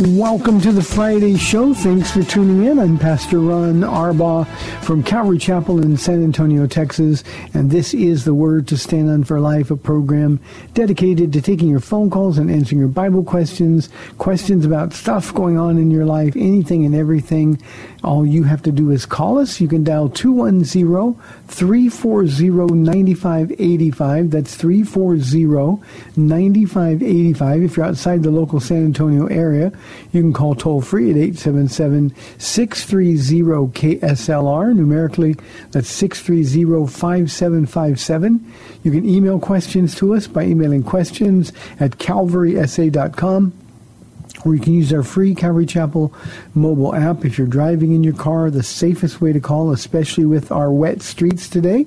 Welcome to the Friday show. Thanks for tuning in. I'm Pastor Ron Arbaugh from Calvary Chapel in San Antonio, Texas, and this is The Word to Stand On for Life, a program dedicated to taking your phone calls and answering your Bible questions, questions about stuff going on in your life, anything and everything. All you have to do is call us. You can dial 210-340-9585. That's 340-9585. If you're outside the local San Antonio area, you can call toll-free at 877-630-KSLR. Numerically, that's 630-5757. You can email questions to us by emailing questions at CalvarySA.com. Or you can use our free Calvary Chapel mobile app. If you're driving in your car, the safest way to call, especially with our wet streets today,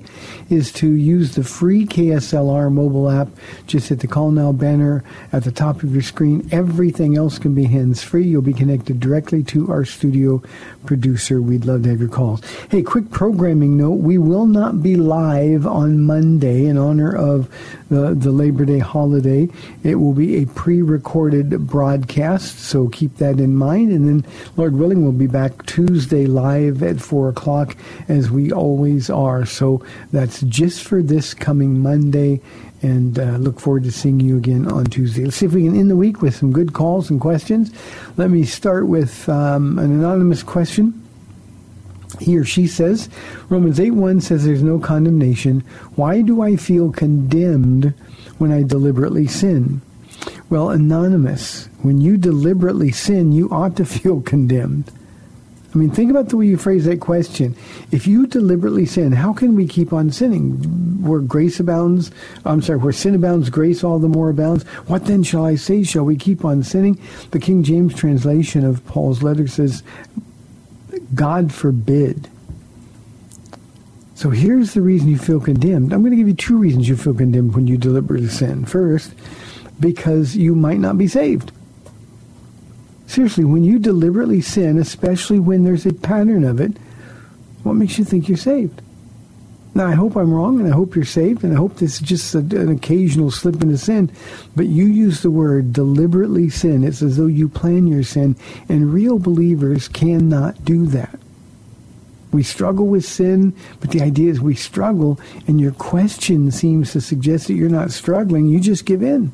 is to use the free KSLR mobile app. Just hit the Call Now banner at the top of your screen. Everything else can be hands-free. You'll be connected directly to our studio producer. We'd love to have your calls. Hey, quick programming note. We will not be live on Monday in honor of the Labor Day holiday. It will be a pre-recorded broadcast. So keep that in mind. And then, Lord willing, we'll be back Tuesday live at 4 o'clock as we always are. So that's just for this coming Monday. And look forward to seeing you again on Tuesday. Let's see if we can end the week with some good calls and questions. Let me start with an anonymous question. He or she says, Romans 8:1 says there's no condemnation. Why do I feel condemned when I deliberately sin? Well, anonymous, when you deliberately sin, you ought to feel condemned. I mean, think about the way you phrase that question. If you deliberately sin, how can we keep on sinning? Where sin abounds, grace all the more abounds. What then shall I say? Shall we keep on sinning? The King James translation of Paul's letter says, God forbid. So here's the reason you feel condemned. I'm going to give you two reasons you feel condemned when you deliberately sin. First, because you might not be saved. Seriously, when you deliberately sin, especially when there's a pattern of it, what makes you think you're saved? Now, I hope I'm wrong, and I hope you're saved, and I hope this is just an occasional slip into sin, but you use the word deliberately sin. It's as though you plan your sin, and real believers cannot do that. We struggle with sin, but the idea is we struggle, and your question seems to suggest that you're not struggling. You just give in.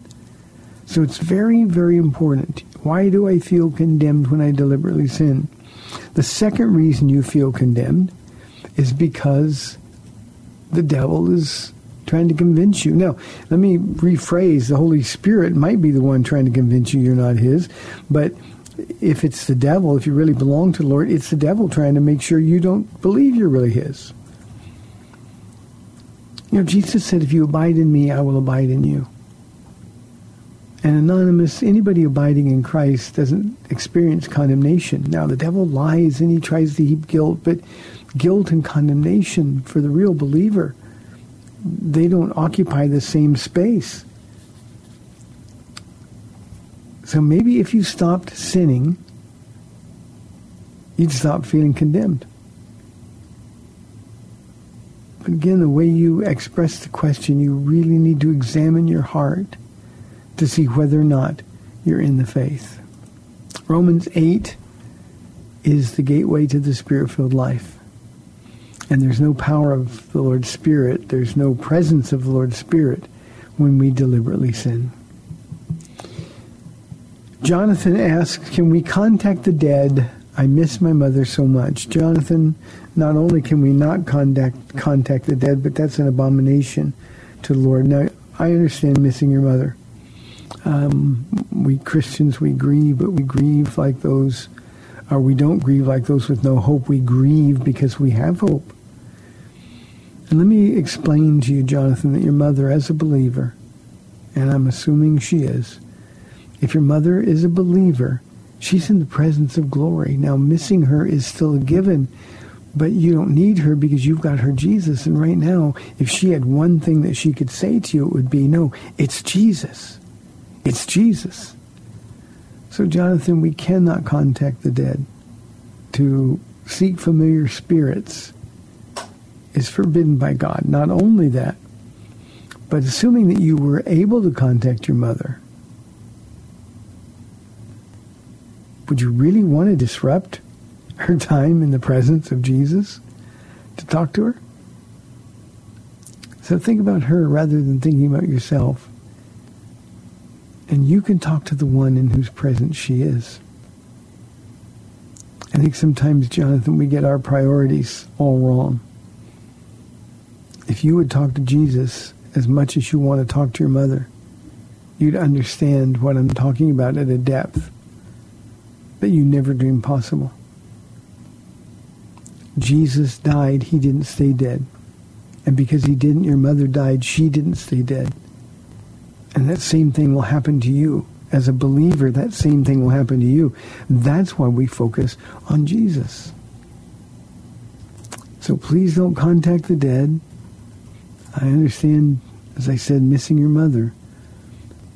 So it's very, very important. Why do I feel condemned when I deliberately sin? The second reason you feel condemned is because the devil is trying to convince you. Now, let me rephrase. The Holy Spirit might be the one trying to convince you you're not his. But if it's the devil, if you really belong to the Lord, it's the devil trying to make sure you don't believe you're really his. You know, Jesus said, if you abide in me, I will abide in you. And anonymous, anybody abiding in Christ doesn't experience condemnation. Now, the devil lies and he tries to heap guilt, but guilt and condemnation for the real believer, they don't occupy the same space. So maybe if you stopped sinning, you'd stop feeling condemned. But again, the way you express the question, you really need to examine your heart to see whether or not you're in the faith. Romans 8 is the gateway to the Spirit-filled life. And there's no power of the Lord's Spirit, there's no presence of the Lord's Spirit when we deliberately sin. Jonathan asks, can we contact the dead? I miss my mother so much. Jonathan, not only can we not contact the dead, but that's an abomination to the Lord. Now, I understand missing your mother. We Christians, we grieve, but we grieve like those, or we don't grieve like those with no hope. We grieve because we have hope. And let me explain to you, Jonathan, that your mother, as a believer, and I'm assuming she is, if your mother is a believer, she's in the presence of glory. Now, missing her is still a given, but you don't need her because you've got her Jesus. And right now, if she had one thing that she could say to you, it would be, no, it's Jesus. It's Jesus. So, Jonathan, we cannot contact the dead. To seek familiar spirits is forbidden by God. Not only that, but assuming that you were able to contact your mother, would you really want to disrupt her time in the presence of Jesus to talk to her? So think about her rather than thinking about yourself. And you can talk to the one in whose presence she is. I think sometimes, Jonathan, we get our priorities all wrong. If you would talk to Jesus as much as you want to talk to your mother, you'd understand what I'm talking about at a depth that you never dreamed possible. Jesus died, he didn't stay dead. And because he didn't, your mother died, she didn't stay dead. And that same thing will happen to you. As a believer, that same thing will happen to you. That's why we focus on Jesus. So please don't contact the dead. I understand, as I said, missing your mother.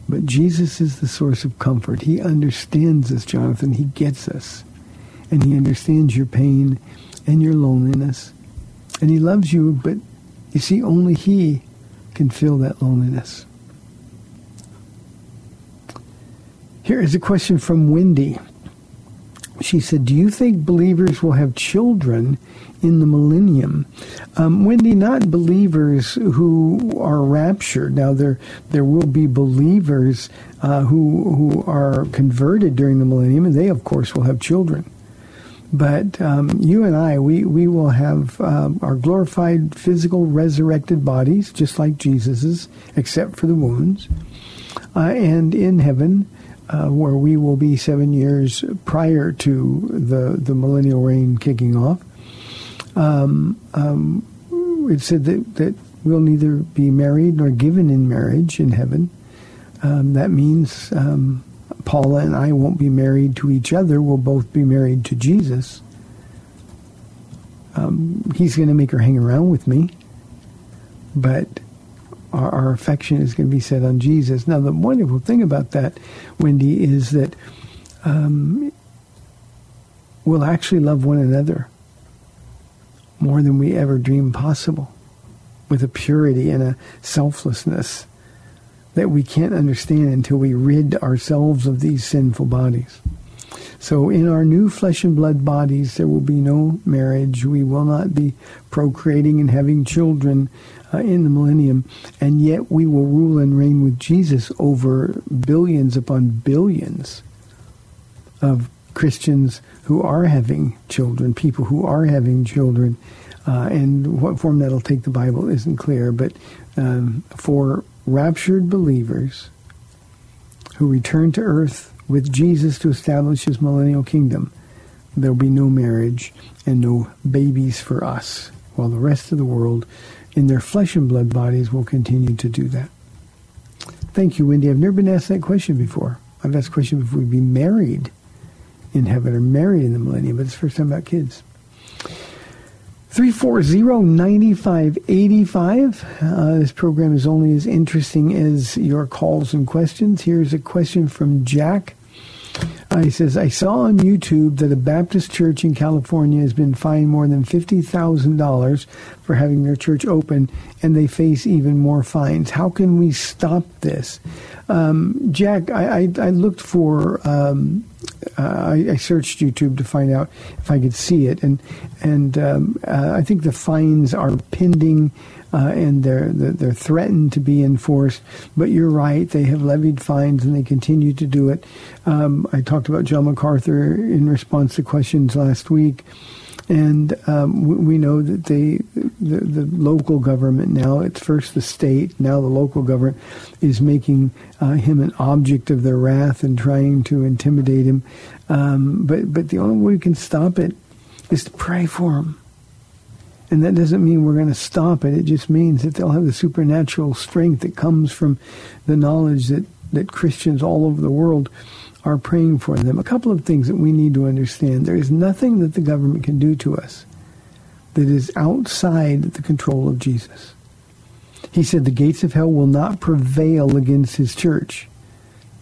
But Jesus is the source of comfort. He understands us, Jonathan. He gets us. And he understands your pain and your loneliness. And he loves you, but you see, only he can fill that loneliness. Here is a question from Wendy. She said, do you think believers will have children in the millennium? Wendy, not believers who are raptured. Now, there will be believers who are converted during the millennium, and they, of course, will have children. But you and I, we will have our glorified physical resurrected bodies, just like Jesus's, except for the wounds. And in heaven, where we will be 7 years prior to the millennial reign kicking off. It said that we'll neither be married nor given in marriage in heaven. That means Paula and I won't be married to each other. We'll both be married to Jesus. He's going to make her hang around with me, but our affection is going to be set on Jesus. Now, the wonderful thing about that, Wendy, is that we'll actually love one another more than we ever dreamed possible, with a purity and a selflessness that we can't understand until we rid ourselves of these sinful bodies. So in our new flesh and blood bodies, there will be no marriage. We will not be procreating and having children in the millennium, and yet we will rule and reign with Jesus over billions upon billions of Christians who are having children, people who are having children, and what form that'll take, the Bible isn't clear, but for raptured believers who return to earth with Jesus to establish his millennial kingdom, there'll be no marriage and no babies for us, while the rest of the world in their flesh and blood bodies will continue to do that. Thank you, Wendy. I've never been asked that question before. I've asked the question if we'd be married in heaven or married in the millennium, but it's the first time about kids. 340-9585. This program is only as interesting as your calls and questions. Here's a question from Jack. He says, I saw on YouTube that a Baptist church in California has been fined more than $50,000 for having their church open, and they face even more fines. How can we stop this? Jack, I looked for I searched YouTube to find out if I could see it, and I think the fines are pending, and they're threatened to be enforced. But you're right; they have levied fines, and they continue to do it. I talked about John MacArthur in response to questions last week. And we know that the local government now, it's first the state, now the local government, is making him an object of their wrath and trying to intimidate him. But the only way we can stop it is to pray for him. And that doesn't mean we're going to stop it. It just means that they'll have the supernatural strength that comes from the knowledge that Christians all over the world are praying for them. A couple of things that we need to understand. There is nothing that the government can do to us that is outside the control of Jesus. He said the gates of hell will not prevail against his church.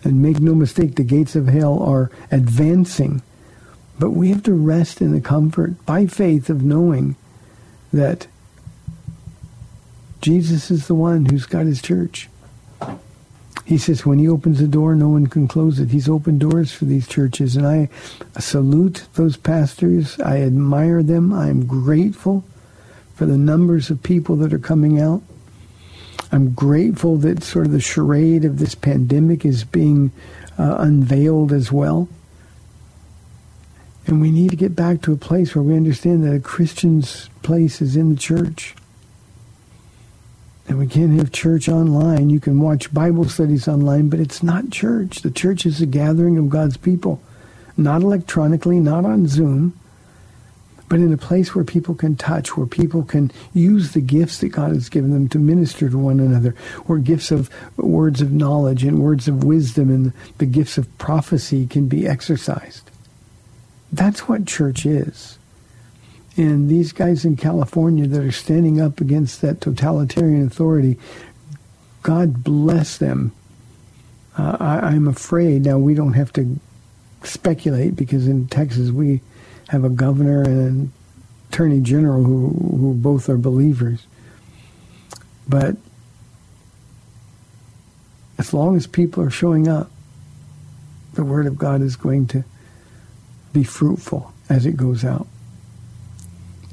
And make no mistake, the gates of hell are advancing. But we have to rest in the comfort by faith of knowing that Jesus is the one who's got his church. He says, when he opens the door, no one can close it. He's opened doors for these churches. And I salute those pastors. I admire them. I'm grateful for the numbers of people that are coming out. I'm grateful that sort of the charade of this pandemic is being unveiled as well. And we need to get back to a place where we understand that a Christian's place is in the church. And we can't have church online. You can watch Bible studies online, but it's not church. The church is a gathering of God's people, not electronically, not on Zoom, but in a place where people can touch, where people can use the gifts that God has given them to minister to one another, where gifts of words of knowledge and words of wisdom and the gifts of prophecy can be exercised. That's what church is. And these guys in California that are standing up against that totalitarian authority, God bless them. I'm afraid, now we don't have to speculate because in Texas we have a governor and an attorney general who both are believers. But as long as people are showing up, the Word of God is going to be fruitful as it goes out.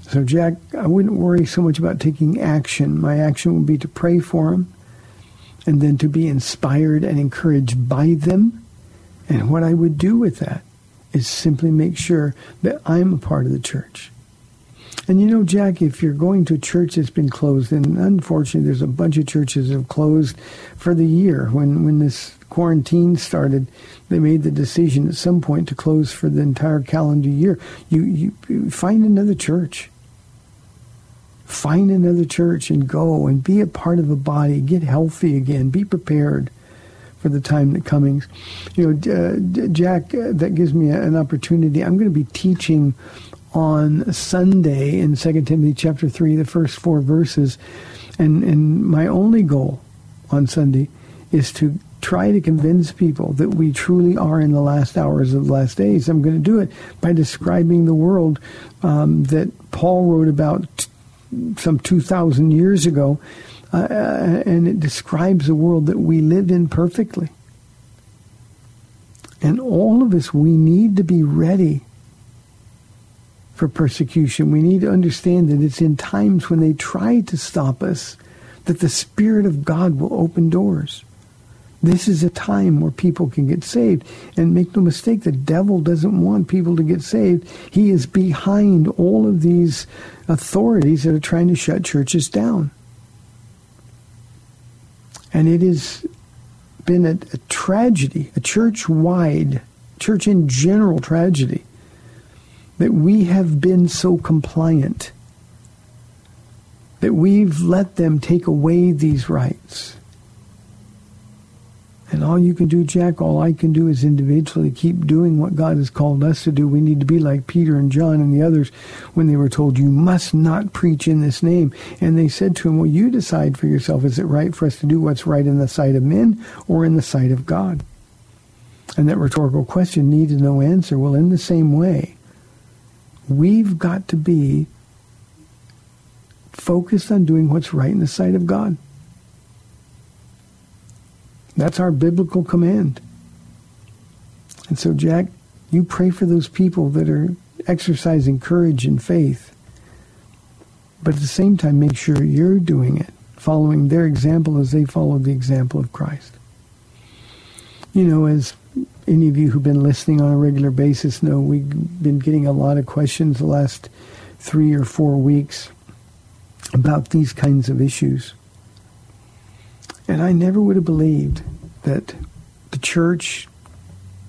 So, Jack, I wouldn't worry so much about taking action. My action would be to pray for them and then to be inspired and encouraged by them. And what I would do with that is simply make sure that I'm a part of the church. And you know, Jack, if you're going to a church that's been closed, and unfortunately there's a bunch of churches that have closed for the year. When this quarantine started, they made the decision at some point to close for the entire calendar year. You find another church. Find another church and go and be a part of a body. Get healthy again. Be prepared for the time that comes. You know, Jack, that gives me an opportunity. I'm going to be teaching on Sunday in Second Timothy chapter 3, the first 4 verses. And my only goal on Sunday is to try to convince people that we truly are in the last hours of the last days. I'm going to do it by describing the world that Paul wrote about some 2,000 years ago, and it describes a world that we live in perfectly. And all of us, we need to be ready for persecution. We need to understand that it's in times when they try to stop us that the Spirit of God will open doors. This is a time where people can get saved. And make no mistake, the devil doesn't want people to get saved. He is behind all of these authorities that are trying to shut churches down. And it has been a tragedy, a church-wide, church in general tragedy, that we have been so compliant that we've let them take away these rights. And all you can do, Jack, all I can do is individually keep doing what God has called us to do. We need to be like Peter and John and the others when they were told, you must not preach in this name. And they said to him, well, you decide for yourself, is it right for us to do what's right in the sight of men or in the sight of God? And that rhetorical question needed no answer. Well, in the same way, we've got to be focused on doing what's right in the sight of God. That's our biblical command. And so, Jack, You pray for those people that are exercising courage and faith. But at the same time, make sure you're doing it, following their example as they follow the example of Christ. You know, as any of you who've been listening on a regular basis know, we've been getting a lot of questions the last 3 or 4 weeks about these kinds of issues. And I never would have believed that the church,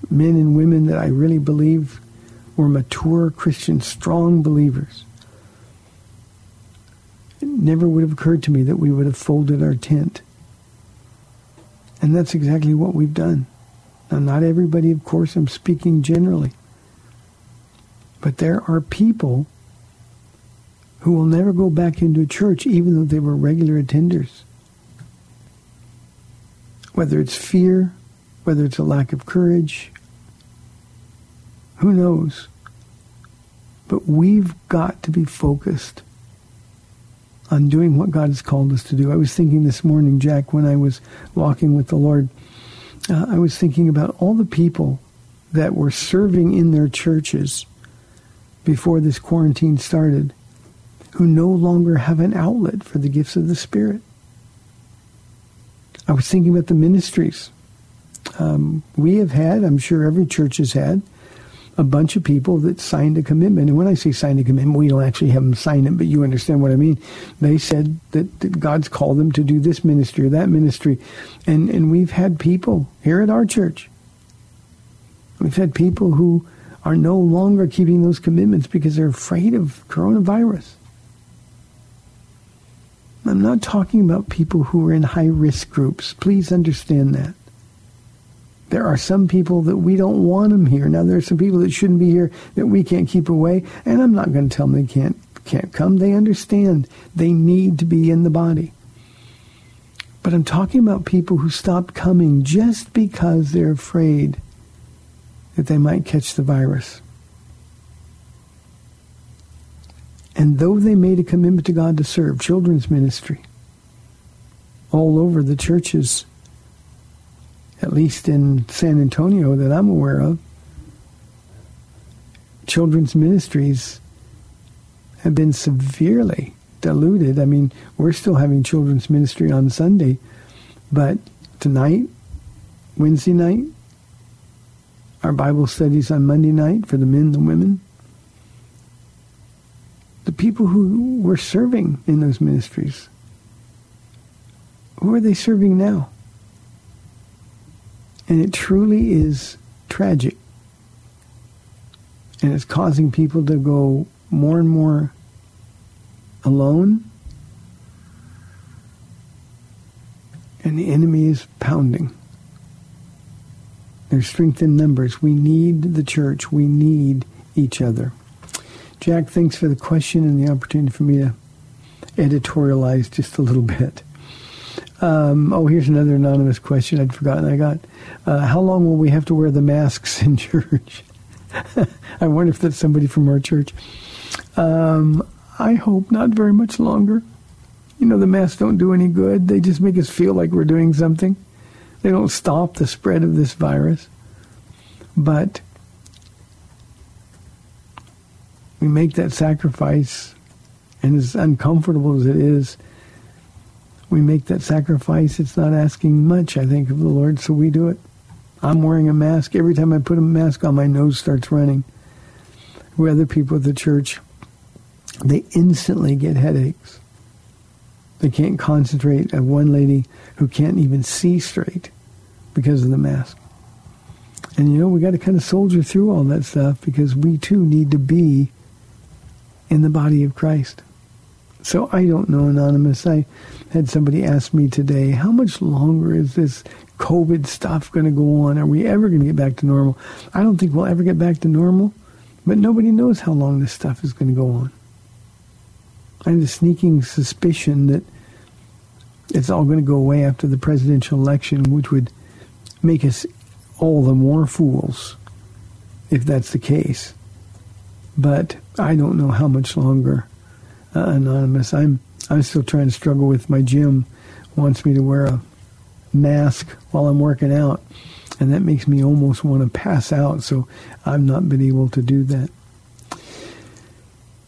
men and women that I really believe were mature Christians, strong believers, it never would have occurred to me that we would have folded our tent. And that's exactly what we've done. Now, not everybody, of course, I'm speaking generally. But there are people who will never go back into a church even though they were regular attenders. Whether it's fear, whether it's a lack of courage, who knows? But we've got to be focused on doing what God has called us to do. I was thinking this morning, Jack, when I was walking with the Lord, I was thinking about all the people that were serving in their churches before this quarantine started, who no longer have an outlet for the gifts of the Spirit. I was thinking about the ministries. We have had, I'm sure every church has had, a bunch of people that signed a commitment. And when I say signed a commitment, we don't actually have them sign it, but you understand what I mean. They said that God's called them to do this ministry or that ministry. And we've had people here at our church. We've had people who are no longer keeping those commitments because they're afraid of coronavirus. I'm not talking about people who are in high-risk groups. Please understand that. There are some people that we don't want them here. Now, there are some people that shouldn't be here that we can't keep away, and I'm not going to tell them they can't come. They understand they need to be in the body. But I'm talking about people who stopped coming just because they're afraid that they might catch the virus. And though they made a commitment to God to serve, children's ministry, all over the churches, at least in San Antonio that I'm aware of, children's ministries have been severely diluted. I mean, we're still having children's ministry on Sunday, but tonight, Wednesday night, our Bible studies on Monday night for the men and the women. The people who were serving in those ministries, who are they serving now? And it truly is tragic. And it's causing people to go more and more alone. And the enemy is pounding. There's strength in numbers. We need the church. We need each other. Jack, thanks for the question and the opportunity for me to editorialize just a little bit. Here's another anonymous question I'd forgotten I got. How long will we have to wear the masks in church? I wonder if that's somebody from our church. I hope not very much longer. You know, the masks don't do any good. They just make us feel like we're doing something. They don't stop the spread of this virus. But we make that sacrifice, and as uncomfortable as it is, we make that sacrifice. It's not asking much, I think, of the Lord, so we do it. I'm wearing a mask. Every time I put a mask on, my nose starts running. With other people at the church, they instantly get headaches. They can't concentrate. I have one lady who can't even see straight because of the mask. And, you know, we got to kind of soldier through all that stuff because we, too, need to be in the body of Christ. So I don't know, Anonymous. I had somebody ask me today, how much longer is this COVID stuff going to go on? Are we ever going to get back to normal? I don't think we'll ever get back to normal, but nobody knows how long this stuff is going to go on. I have a sneaking suspicion that it's all going to go away after the presidential election, which would make us all the more fools if that's the case. But I don't know how much longer. Anonymous, I'm still trying to struggle with my gym wants me to wear a mask while I'm working out. And that makes me almost want to pass out, so I've not been able to do that.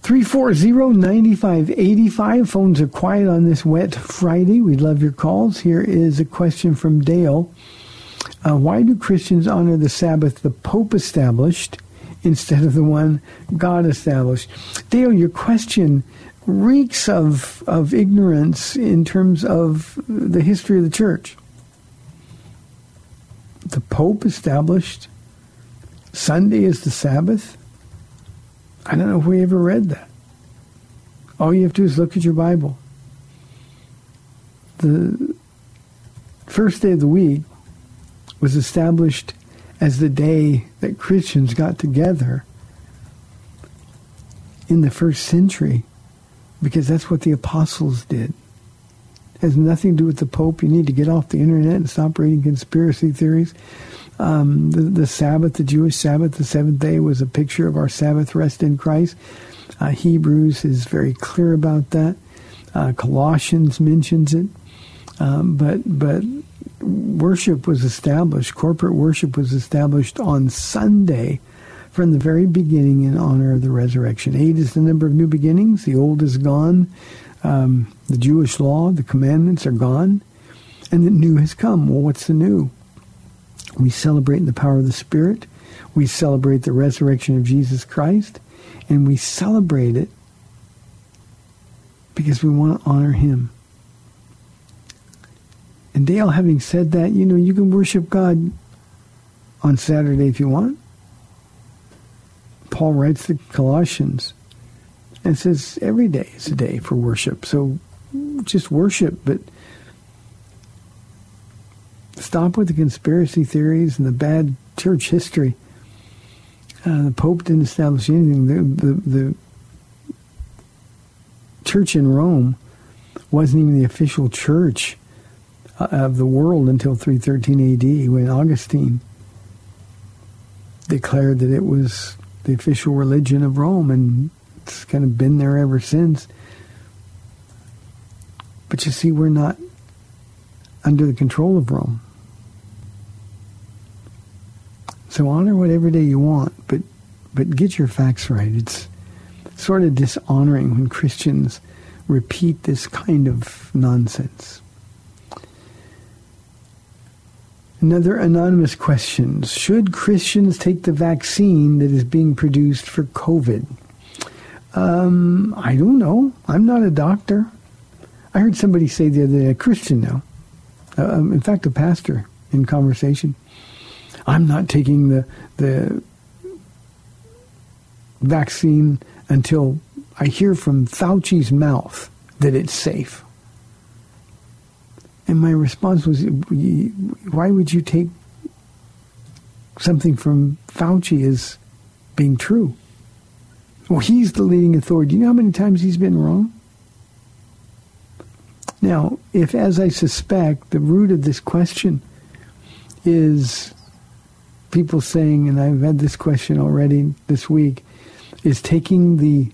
340-9585. Phones are quiet on this wet Friday. We love your calls. Here is a question from Dale. Why do Christians honor the Sabbath the Pope established instead of the one God established? Dale, your question reeks of ignorance in terms of the history of the church. The Pope established Sunday as the Sabbath? I don't know if we ever read that. All you have to do is look at your Bible. The first day of the week was established as the day that Christians got together in the first century because that's what the apostles did. It has nothing to do with the Pope. You need to get off the internet and stop reading conspiracy theories. The Sabbath, the Jewish Sabbath, the seventh day was a picture of our Sabbath rest in Christ. Hebrews is very clear about that. Colossians mentions it. But worship was established, corporate worship was established on Sunday from the very beginning in honor of the resurrection. 8 is the number of new beginnings. The old is gone. The Jewish law, the commandments are gone. And the new has come. Well, what's the new? We celebrate the power of the Spirit. We celebrate the resurrection of Jesus Christ. And we celebrate it because we want to honor Him. And Dale, having said that, you know, you can worship God on Saturday if you want. Paul writes to Colossians and says every day is a day for worship. So just worship, but stop with the conspiracy theories and the bad church history. The Pope didn't establish anything. The church in Rome wasn't even the official church of the world until 313 AD when Augustine declared that it was the official religion of Rome, and it's kind of been there ever since. But you see, we're not under the control of Rome. So honor whatever day you want, but get your facts right. It's sort of dishonoring when Christians repeat this kind of nonsense. Another anonymous question. Should Christians take the vaccine that is being produced for COVID? I don't know. I'm not a doctor. I heard somebody say the other day, a Christian now, in fact, a pastor in conversation, I'm not taking the vaccine until I hear from Fauci's mouth that it's safe. And my response was, why would you take something from Fauci as being true? Well, he's the leading authority. Do you know how many times he's been wrong? Now, if, as I suspect, the root of this question is people saying, and I've had this question already this week, is taking the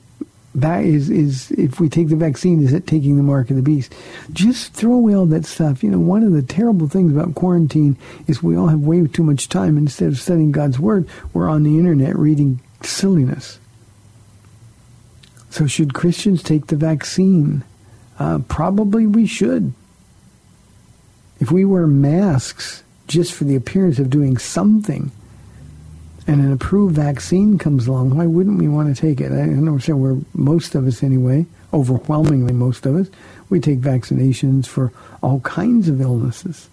if we take the vaccine, is it taking the mark of the beast? Just throw away all that stuff. You know, one of the terrible things about quarantine is we all have way too much time. Instead of studying God's Word, we're on the internet reading silliness. So should Christians take the vaccine? Probably we should. If we wear masks just for the appearance of doing something, and an approved vaccine comes along, why wouldn't we want to take it? I don't understand where most of us anyway, overwhelmingly most of us, we take vaccinations for all kinds of illnesses.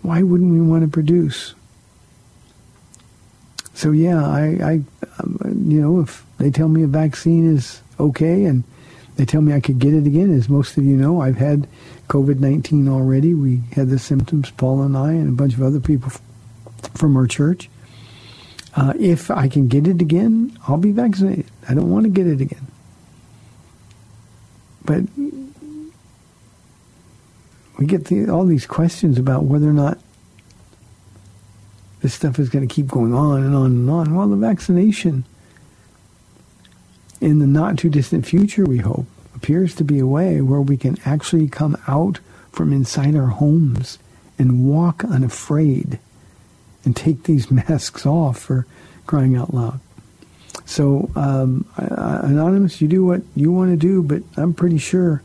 Why wouldn't we want to produce? So yeah, I if they tell me a vaccine is okay and they tell me I could get it again, as most of you know, I've had COVID-19 already. We had the symptoms, Paul and I, and a bunch of other people from our church. If I can get it again, I'll be vaccinated. I don't want to get it again. But we get all these questions about whether or not this stuff is going to keep going on and on and on. Well, the vaccination in the not too distant future, we hope, appears to be a way where we can actually come out from inside our homes and walk unafraid and take these masks off for crying out loud. So, Anonymous, you do what you want to do, but I'm pretty sure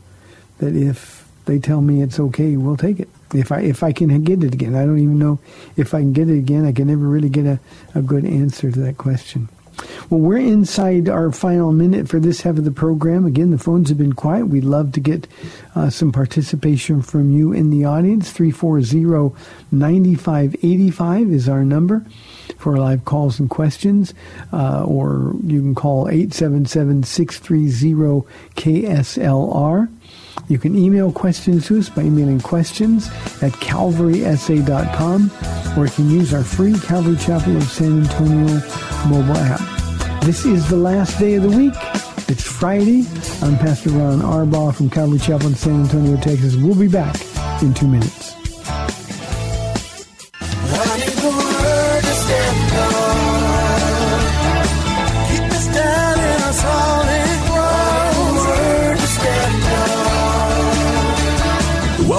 that if they tell me it's okay, we'll take it. If I can get it again. I don't even know if I can get it again. I can never really get a good answer to that question. Well, we're inside our final minute for this half of the program. Again, the phones have been quiet. We'd love to get some participation from you in the audience. 340-9585 is our number for live calls and questions. Or you can call 877-630-KSLR. You can email questions to us by emailing questions at CalvarySA.com, or you can use our free Calvary Chapel of San Antonio mobile app. This is the last day of the week. It's Friday. I'm Pastor Ron Arbaugh from Calvary Chapel in San Antonio, Texas. We'll be back in 2 minutes.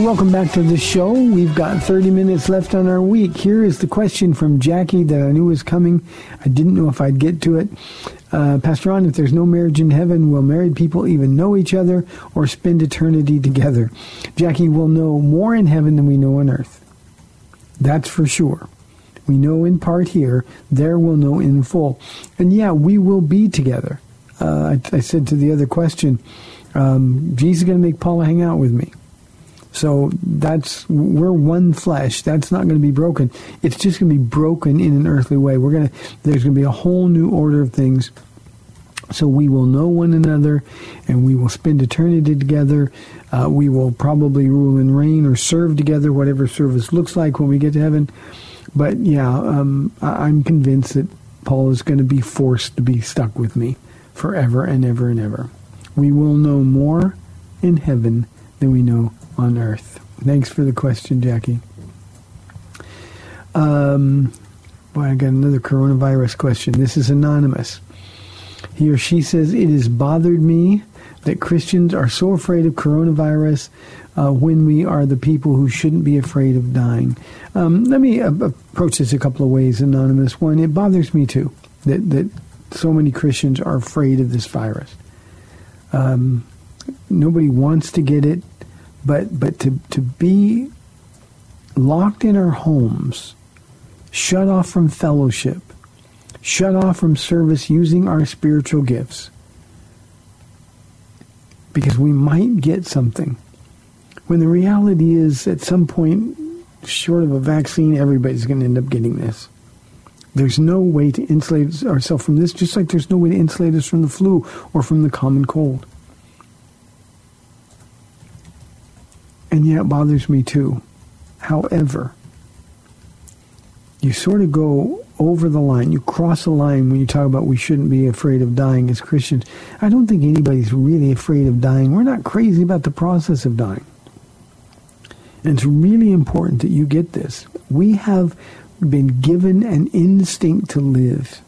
Welcome back to the show. We've got 30 minutes left on our week. Here is the question from Jackie that I knew was coming. I didn't know if I'd get to it. Pastor Ron, if there's no marriage in heaven, will married people even know each other or spend eternity together? Jackie, we'll know more in heaven than we know on earth. That's for sure. We know in part here, there we'll know in full. And yeah, we will be together. I said to the other question, Jesus is going to make Paula hang out with me. So we're one flesh. That's not going to be broken. It's just going to be broken in an earthly way. There's going to be a whole new order of things. So we will know one another, and we will spend eternity together. We will probably rule and reign or serve together, whatever service looks like when we get to heaven. But yeah, I'm convinced that Paul is going to be forced to be stuck with me forever and ever and ever. We will know more in heaven than we know on earth. Thanks for the question, Jackie. I got another coronavirus question. This is anonymous. He or she says, it has bothered me that Christians are so afraid of coronavirus when we are the people who shouldn't be afraid of dying. Let me approach this a couple of ways, Anonymous. One, it bothers me too that so many Christians are afraid of this virus. Nobody wants to get it. But to be locked in our homes, shut off from fellowship, shut off from service using our spiritual gifts, because we might get something, when the reality is at some point, short of a vaccine, everybody's going to end up getting this. There's no way to insulate ourselves from this, just like there's no way to insulate us from the flu or from the common cold. And yeah, it bothers me too. However, you sort of go over the line. You cross a line when you talk about we shouldn't be afraid of dying as Christians. I don't think anybody's really afraid of dying. We're not crazy about the process of dying. And it's really important that you get this. We have been given an instinct to live.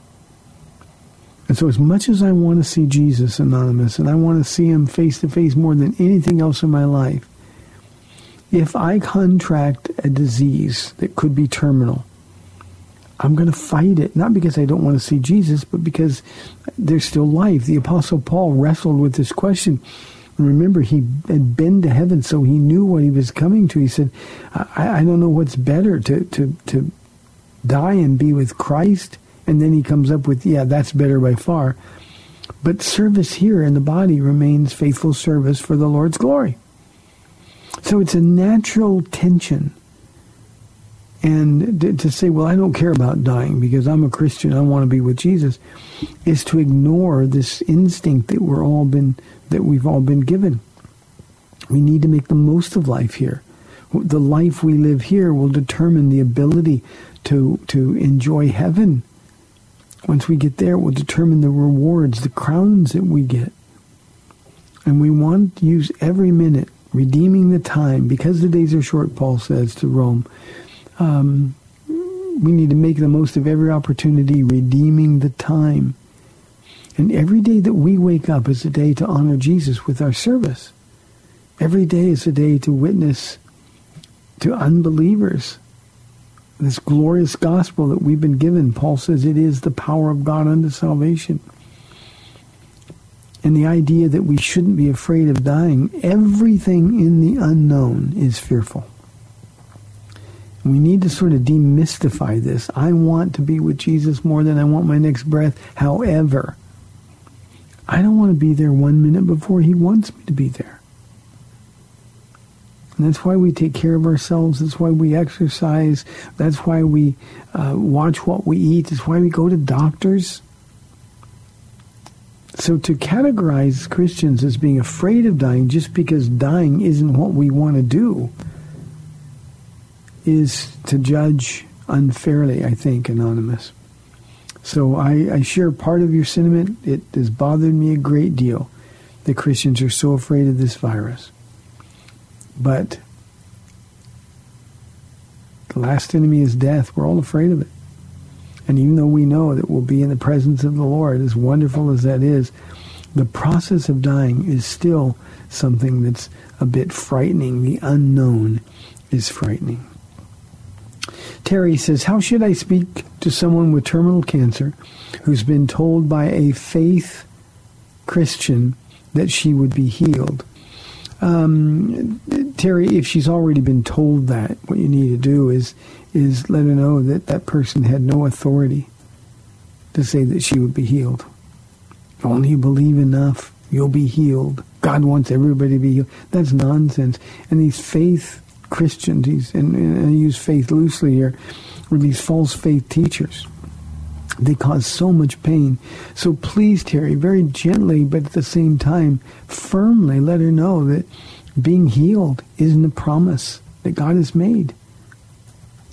And so as much as I want to see Jesus, Anonymous, and I want to see him face to face more than anything else in my life, if I contract a disease that could be terminal, I'm going to fight it. Not because I don't want to see Jesus, but because there's still life. The Apostle Paul wrestled with this question. And remember, he had been to heaven, so he knew what he was coming to. He said, I don't know what's better, to die and be with Christ. And then he comes up with, yeah, that's better by far. But service here in the body remains faithful service for the Lord's glory. So it's a natural tension. And to say, well, I don't care about dying because I'm a Christian, I want to be with Jesus, is to ignore this instinct that we've all been given. We need to make the most of life here. The life we live here will determine the ability to enjoy heaven. Once we get there, it will determine the rewards, the crowns that we get. And we want to use every minute, redeeming the time, because the days are short, Paul says to Rome, We need to make the most of every opportunity, redeeming the time. And every day that we wake up is a day to honor Jesus with our service. Every day is a day to witness to unbelievers this glorious gospel that we've been given. Paul says it is the power of God unto salvation. And the idea that we shouldn't be afraid of dying. Everything in the unknown is fearful. We need to sort of demystify this. I want to be with Jesus more than I want my next breath. However, I don't want to be there 1 minute before he wants me to be there. And that's why we take care of ourselves. That's why we exercise. That's why we watch what we eat. That's why we go to doctors. So to categorize Christians as being afraid of dying just because dying isn't what we want to do is to judge unfairly, I think, Anonymous. So I share part of your sentiment. It has bothered me a great deal that Christians are so afraid of this virus. But the last enemy is death. We're all afraid of it. And even though we know that we'll be in the presence of the Lord, as wonderful as that is, the process of dying is still something that's a bit frightening. The unknown is frightening. Terry says, how should I speak to someone with terminal cancer who's been told by a faith Christian that she would be healed? Terry, if she's already been told that, what you need to do is let her know that that person had no authority to say that she would be healed. Only you believe enough, you'll be healed. God wants everybody to be healed. That's nonsense. And these faith Christians, and I use faith loosely here, were these false faith teachers. They cause so much pain. So please, Terry, very gently, but at the same time, firmly let her know that being healed isn't a promise that God has made.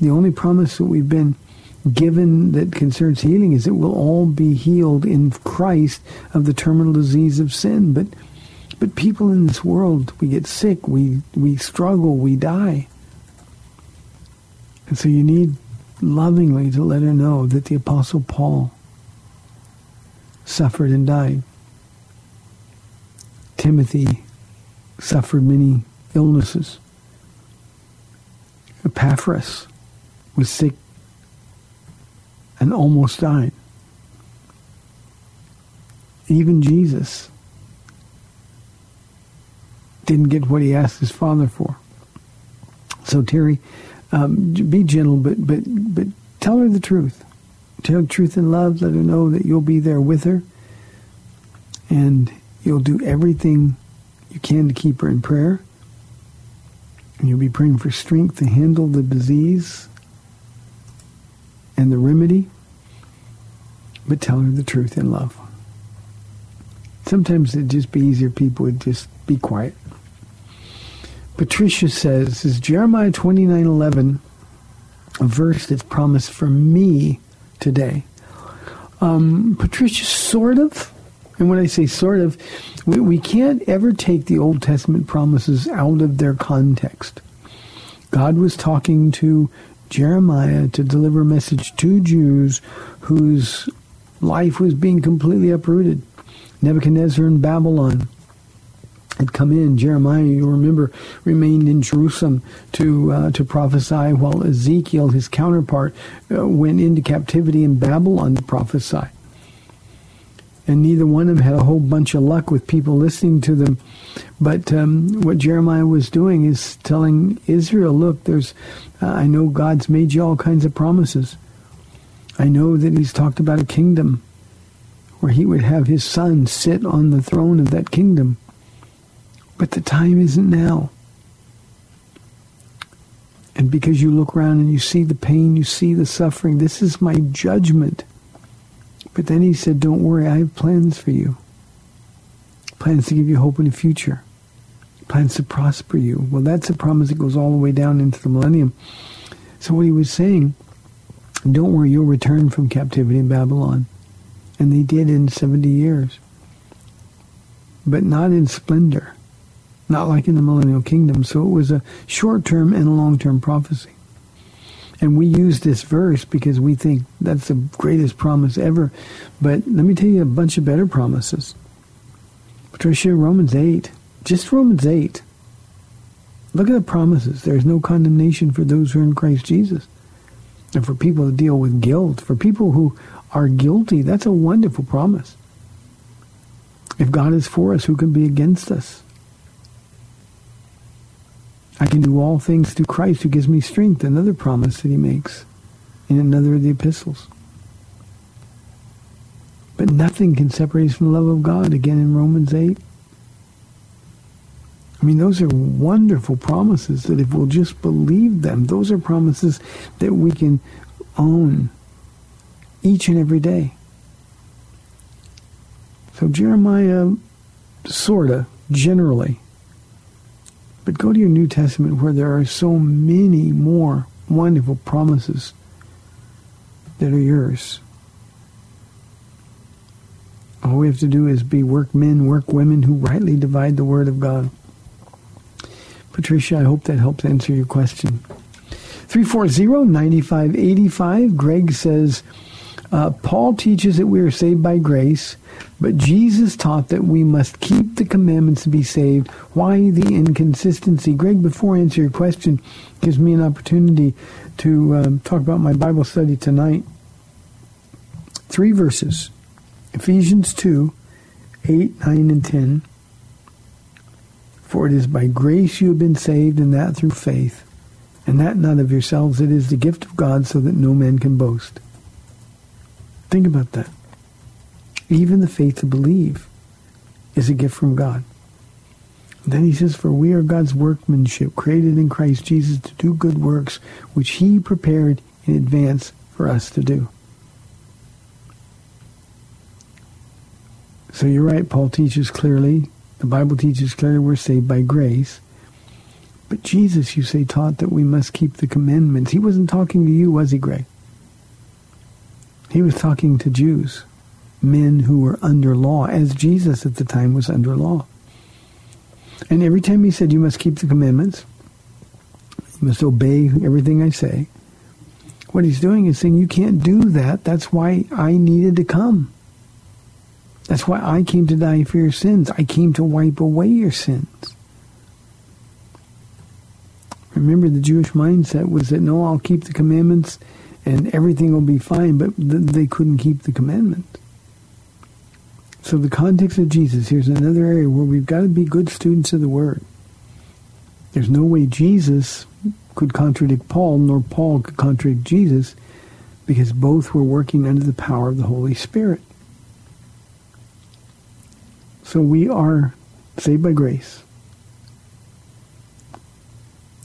The only promise that we've been given that concerns healing is that we'll all be healed in Christ of the terminal disease of sin. But people in this world, we get sick, we struggle, we die. And so you need lovingly to let her know that the Apostle Paul suffered and died. Timothy suffered many illnesses. Epaphras was sick and almost died. Even Jesus didn't get what he asked his Father for. So Terry, be gentle, but tell her the truth. Tell her truth in love. Let her know that you'll be there with her. And you'll do everything you can to keep her in prayer. And you'll be praying for strength to handle the disease and the remedy. But tell her the truth in love. Sometimes it'd just be easier if people would just be quiet. Patricia says, is Jeremiah 29:11 a verse that's promised for me today? Patricia, sort of. And when I say sort of, we can't ever take the Old Testament promises out of their context. God was talking to Jeremiah to deliver a message to Jews whose life was being completely uprooted. Nebuchadnezzar in Babylon had come in. Jeremiah, you remember, remained in Jerusalem to prophesy, while Ezekiel, his counterpart, went into captivity in Babylon to prophesy. And neither one of them had a whole bunch of luck with people listening to them. But what Jeremiah was doing is telling Israel, look, I know God's made you all kinds of promises. I know that he's talked about a kingdom where he would have his son sit on the throne of that kingdom. But the time isn't now. And because you look around and you see the pain, you see the suffering, this is my judgment. But then he said, don't worry, I have plans for you. Plans to give you hope in the future. Plans to prosper you. Well, that's a promise that goes all the way down into the millennium. So what he was saying, don't worry, you'll return from captivity in Babylon. And they did in 70 years. But not in splendor. Not like in the millennial kingdom. So it was a short-term and a long-term prophecy. And we use this verse because we think that's the greatest promise ever. But let me tell you a bunch of better promises. Patricia, Romans 8. Just Romans 8. Look at the promises. There is no condemnation for those who are in Christ Jesus. And for people who deal with guilt, for people who are guilty, that's a wonderful promise. If God is for us, who can be against us? I can do all things through Christ who gives me strength, another promise that he makes in another of the epistles. But nothing can separate us from the love of God, again in Romans 8. I mean, those are wonderful promises that if we'll just believe them, those are promises that we can own each and every day. So Jeremiah, sort of, generally. But go to your New Testament where there are so many more wonderful promises that are yours. All we have to do is be workmen, workwomen who rightly divide the Word of God. Patricia, I hope that helps answer your question. 340-9585. Greg says, Paul teaches that we are saved by grace, but Jesus taught that we must keep the commandments to be saved. Why the inconsistency? Greg, before I answer your question, gives me an opportunity to talk about my Bible study tonight. 3 verses. Ephesians 2, 8, 9, and 10. For it is by grace you have been saved, and that through faith, and that not of yourselves. It is the gift of God, so that no man can boast. Think about that. Even the faith to believe is a gift from God. And then he says, for we are God's workmanship, created in Christ Jesus to do good works, which he prepared in advance for us to do. So you're right, Paul teaches clearly. The Bible teaches clearly we're saved by grace. But Jesus, you say, taught that we must keep the commandments. He wasn't talking to you, was he, Greg? He was talking to Jews, men who were under law, as Jesus at the time was under law. And every time he said, you must keep the commandments, you must obey everything I say, what he's doing is saying, you can't do that. That's why I needed to come. That's why I came to die for your sins. I came to wipe away your sins. Remember, the Jewish mindset was that, no, I'll keep the commandments and everything will be fine, but they couldn't keep the commandment. So the context of Jesus, here's another area where we've got to be good students of the Word. There's no way Jesus could contradict Paul, nor Paul could contradict Jesus, because both were working under the power of the Holy Spirit. So we are saved by grace.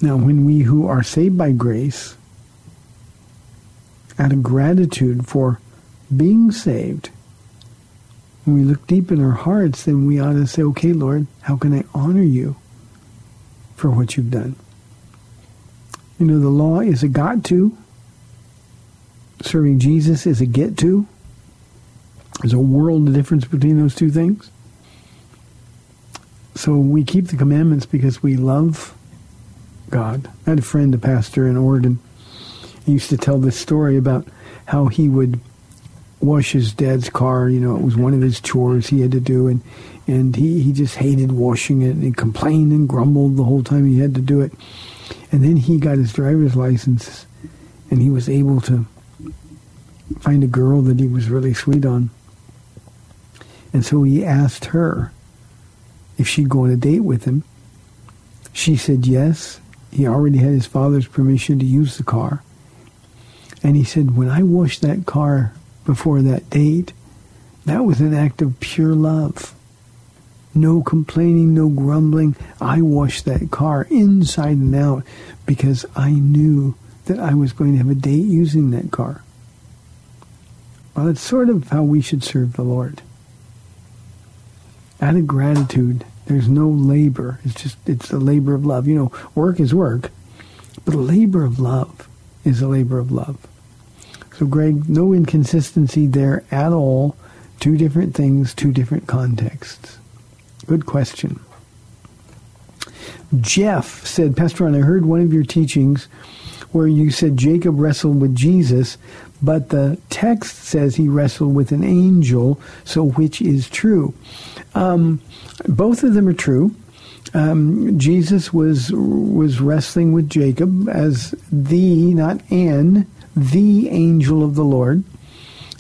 Now, when we who are saved by grace, out of gratitude for being saved, when we look deep in our hearts, then we ought to say, okay, Lord, how can I honor you for what you've done? You know, the law is a got to. Serving Jesus is a get to. There's a world of difference between those two things. So we keep the commandments because we love God. I had a friend, a pastor in Oregon. He used to tell this story about how he would wash his dad's car. You know, it was one of his chores he had to do, and he just hated washing it, and he complained and grumbled the whole time he had to do it. And then he got his driver's license, and he was able to find a girl that he was really sweet on. And so he asked her if she'd go on a date with him. She said yes. He already had his father's permission to use the car. And he said, when I washed that car before that date, that was an act of pure love. No complaining, no grumbling. I washed that car inside and out because I knew that I was going to have a date using that car. Well, that's sort of how we should serve the Lord. Out of gratitude, there's no labor. It's the labor of love. You know, work is work, but the labor of love is a labor of love. So, Greg, no inconsistency there at all. 2 different things, 2 different contexts. Good question. Jeff said, Pastor Ron, I heard one of your teachings where you said Jacob wrestled with Jesus, but the text says he wrestled with an angel, so which is true? Both of them are true. Jesus was wrestling with Jacob as the, not an, the angel of the Lord.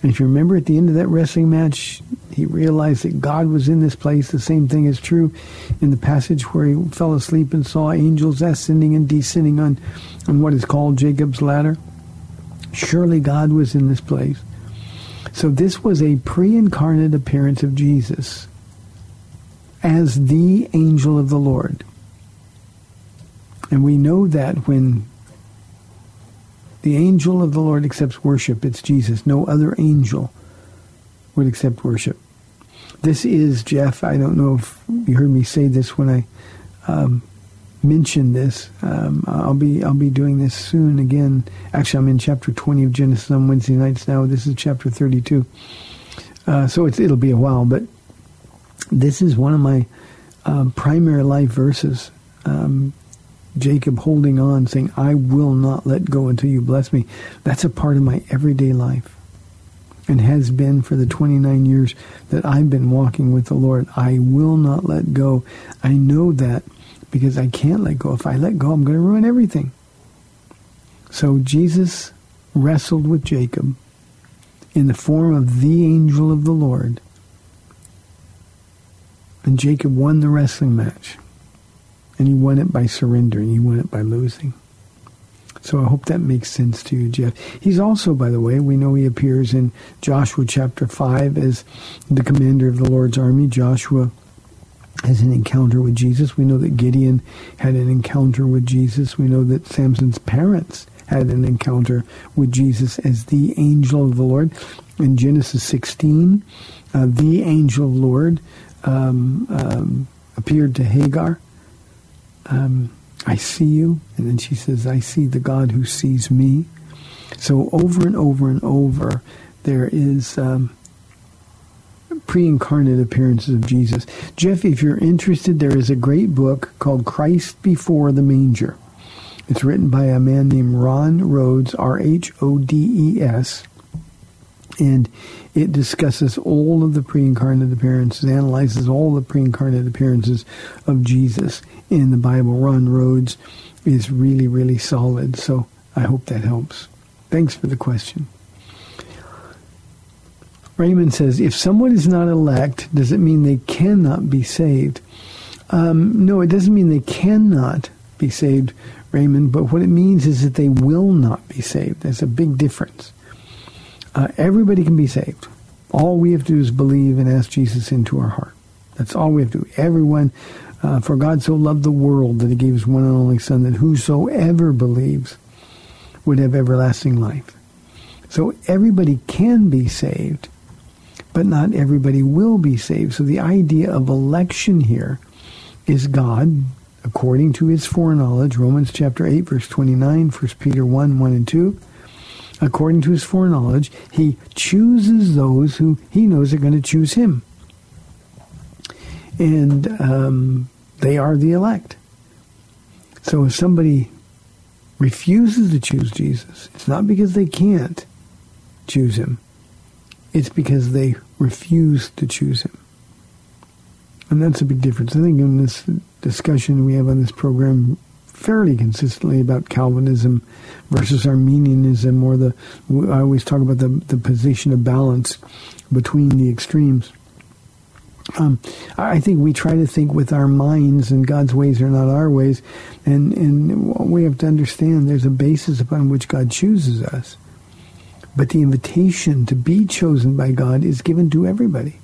And if you remember at the end of that wrestling match, he realized that God was in this place. The same thing is true in the passage where he fell asleep and saw angels ascending and descending on what is called Jacob's ladder. Surely God was in this place. So this was a pre-incarnate appearance of Jesus as the angel of the Lord. And we know that when the angel of the Lord accepts worship, it's Jesus. No other angel would accept worship. This is, Jeff, I don't know if you heard me say this when I mentioned this. I'll be doing this soon again. Actually, I'm in chapter 20 of Genesis on Wednesday nights now. This is chapter 32. So it'll be a while, but this is one of my primary life verses. Jacob holding on, saying, I will not let go until you bless me. That's a part of my everyday life and has been for the 29 years that I've been walking with the Lord. I will not let go. I know that because I can't let go. If I let go, I'm going to ruin everything. So Jesus wrestled with Jacob in the form of the angel of the Lord. And Jacob won the wrestling match. And he won it by surrendering. He won it by losing. So I hope that makes sense to you, Jeff. He's also, by the way, we know he appears in Joshua chapter 5 as the commander of the Lord's army. Joshua has an encounter with Jesus. We know that Gideon had an encounter with Jesus. We know that Samson's parents had an encounter with Jesus as the angel of the Lord. In Genesis 16, the angel of the Lord appeared to Hagar. I see you. And then she says, I see the God who sees me. So over and over and over, there is pre-incarnate appearances of Jesus. Jeff, if you're interested, there is a great book called Christ Before the Manger. It's written by a man named Ron Rhodes, R-H-O-D-E-S. And it discusses all of the pre-incarnate appearances, analyzes all the pre-incarnate appearances of Jesus in the Bible. Ron Rhodes is really, really solid, so I hope that helps. Thanks for the question. Raymond says, if someone is not elect, does it mean they cannot be saved? No, it doesn't mean they cannot be saved, Raymond, but what it means is that they will not be saved. That's a big difference. Everybody can be saved. All we have to do is believe and ask Jesus into our heart. That's all we have to do. Everyone, for God so loved the world that he gave his one and only Son, that whosoever believes would have everlasting life. So everybody can be saved, but not everybody will be saved. So the idea of election here is God, according to his foreknowledge, Romans chapter 8, verse 29, 1 Peter 1, 1 and 2, according to his foreknowledge, he chooses those who he knows are going to choose him. And they are the elect. So if somebody refuses to choose Jesus, it's not because they can't choose him. It's because they refuse to choose him. And that's a big difference. I think in this discussion we have on this program fairly consistently about Calvinism versus Arminianism, or I always talk about the position of balance between the extremes. I think we try to think with our minds, and God's ways are not our ways, and we have to understand there's a basis upon which God chooses us. But the invitation to be chosen by God is given to everybody.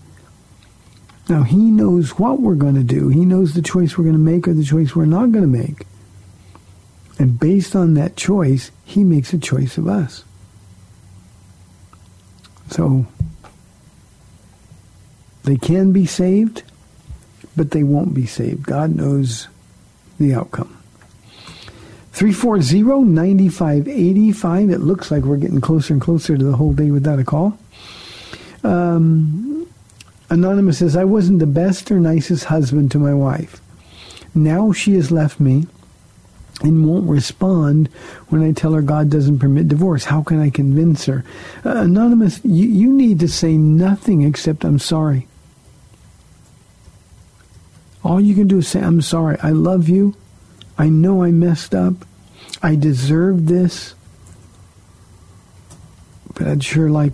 Now, he knows what we're going to do. He knows the choice we're going to make or the choice we're not going to make. And based on that choice, he makes a choice of us. So, they can be saved, but they won't be saved. God knows the outcome. 340-9585. It looks like we're getting closer and closer to the whole day without a call. Anonymous says, I wasn't the best or nicest husband to my wife. Now she has left me. and won't respond when I tell her God doesn't permit divorce. How can I convince her? Anonymous, you need to say nothing except I'm sorry. All you can do is say, I'm sorry. I love you. I know I messed up. I deserve this. But I'd sure like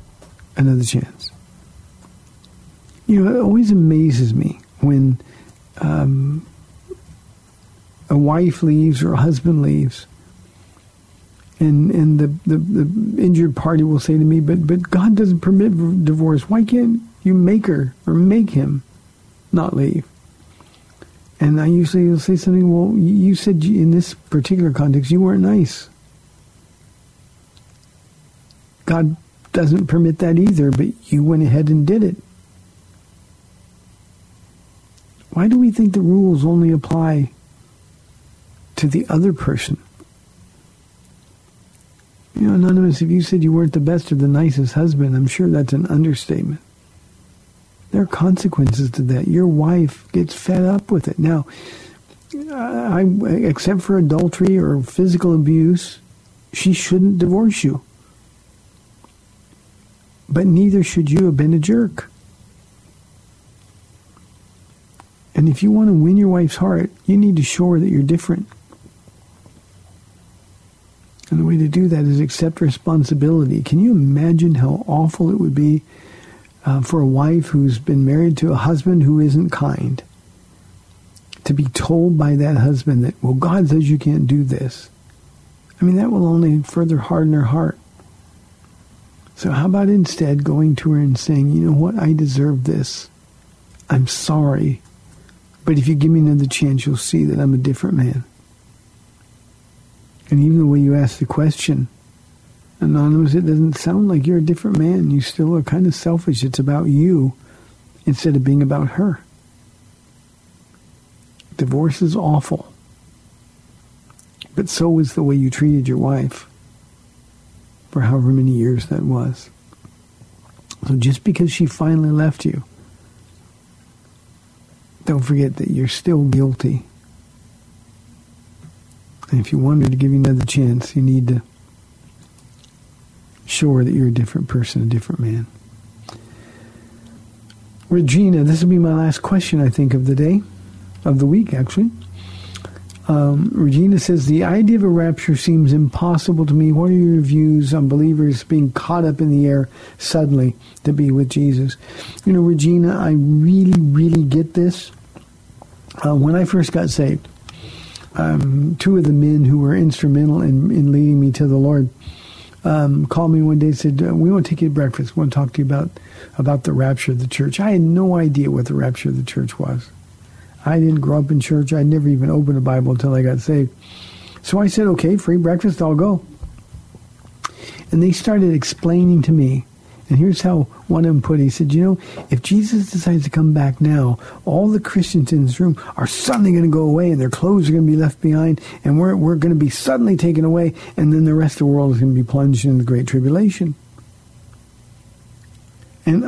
another chance. You know, it always amazes me when a wife leaves or a husband leaves, and the injured party will say to me, but God doesn't permit divorce. Why can't you make her or make him not leave? And I usually will say something, well, you said in this particular context, you weren't nice. God doesn't permit that either, but you went ahead and did it. Why do we think the rules only apply to the other person? You know, Anonymous, if you said you weren't the best or the nicest husband, I'm sure that's an understatement. There are consequences to that. Your wife gets fed up with it. Now, except for adultery or physical abuse, she shouldn't divorce you. But neither should you have been a jerk. And if you want to win your wife's heart, you need to show her that you're different. And the way to do that is accept responsibility. Can you imagine how awful it would be for a wife who's been married to a husband who isn't kind to be told by that husband that, well, God says you can't do this? I mean, that will only further harden her heart. So how about instead going to her and saying, you know what, I deserve this. I'm sorry. But if you give me another chance, you'll see that I'm a different man. And even the way you ask the question, Anonymous, it doesn't sound like you're a different man. You still are kind of selfish. It's about you instead of being about her. Divorce is awful. But so is the way you treated your wife for however many years that was. So just because she finally left you, don't forget that you're still guilty. And if you want her to give you another chance, you need to show her that you're a different person, a different man. Regina, this will be my last question, I think, of the day, of the week, actually. Regina says, the idea of a rapture seems impossible to me. What are your views on believers being caught up in the air suddenly to be with Jesus? You know, Regina, I really, really get this. When I first got saved, two of the men who were instrumental in leading me to the Lord called me one day and said, we want to take you to breakfast. We want to talk to you about the rapture of the church. I had no idea what the rapture of the church was. I didn't grow up in church. I never even opened a Bible until I got saved. So I said, okay, free breakfast, I'll go. And they started explaining to me, and here's how one of them put it. He said, you know, if Jesus decides to come back now, all the Christians in this room are suddenly going to go away, and their clothes are going to be left behind, and we're going to be suddenly taken away, and then the rest of the world is going to be plunged into the Great Tribulation. And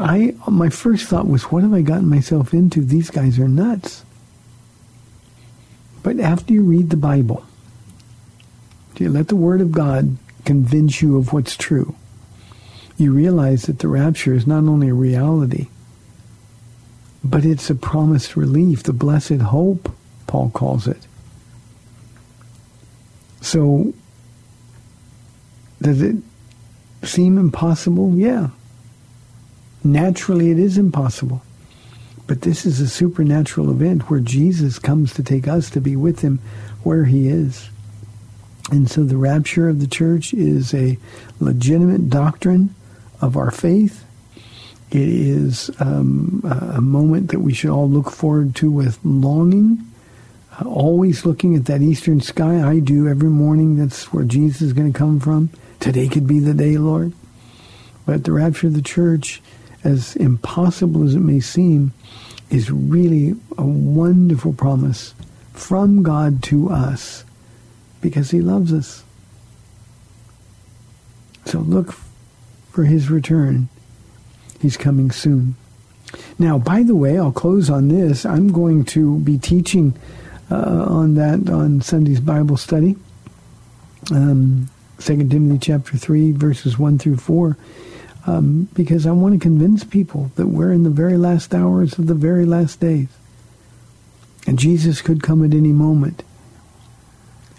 my first thought was, what have I gotten myself into? These guys are nuts. But after you read the Bible, you let the Word of God convince you of what's true. You realize that the rapture is not only a reality, but it's a promised relief, the blessed hope, Paul calls it. So, does it seem impossible? Yeah. Naturally, it is impossible. But this is a supernatural event where Jesus comes to take us to be with him where he is. And so the rapture of the church is a legitimate doctrine of our faith. It is a moment that we should all look forward to with longing, always looking at that eastern sky. I do every morning. That's where Jesus is going to come from. Today could be the day, Lord. But the rapture of the church, as impossible as it may seem, is really a wonderful promise from God to us because he loves us. So look for his return. He's coming soon. Now, by the way, I'll close on this. I'm going to be teaching on that on Sunday's Bible study. Second Timothy chapter 3, verses 1 through 4, because I want to convince people that we're in the very last hours of the very last days. And Jesus could come at any moment.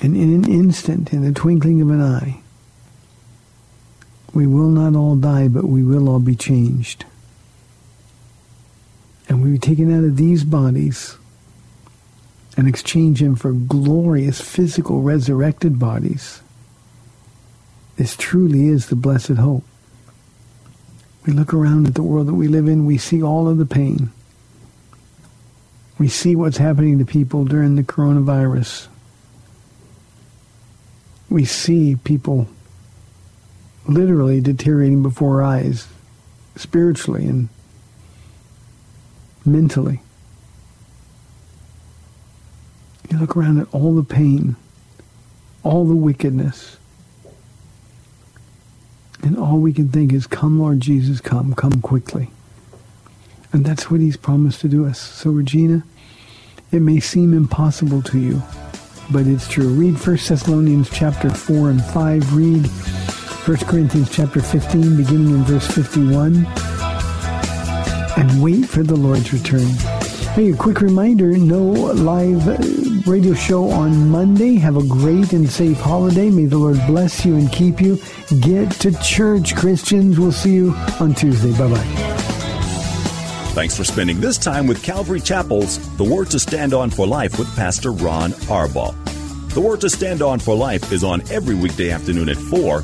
And in an instant, in the twinkling of an eye, we will not all die, but we will all be changed. And we'll be taken out of these bodies and exchange them for glorious physical resurrected bodies. This truly is the blessed hope. We look around at the world that we live in, we see all of the pain. We see what's happening to people during the coronavirus. We see people literally deteriorating before our eyes, spiritually and mentally. You look around at all the pain, all the wickedness, and all we can think is, come, Lord Jesus, come quickly. And that's what he's promised to do us. So, Regina, it may seem impossible to you, but it's true. Read 1 Thessalonians chapter 4 and 5. Read 1 Corinthians chapter 15, beginning in verse 51. And wait for the Lord's return. Hey, a quick reminder, no live radio show on Monday. Have a great and safe holiday. May the Lord bless you and keep you. Get to church, Christians. We'll see you on Tuesday. Bye-bye. Thanks for spending this time with Calvary Chapel's The Word to Stand On for Life with Pastor Ron Arbaugh. The Word to Stand On for Life is on every weekday afternoon at 4,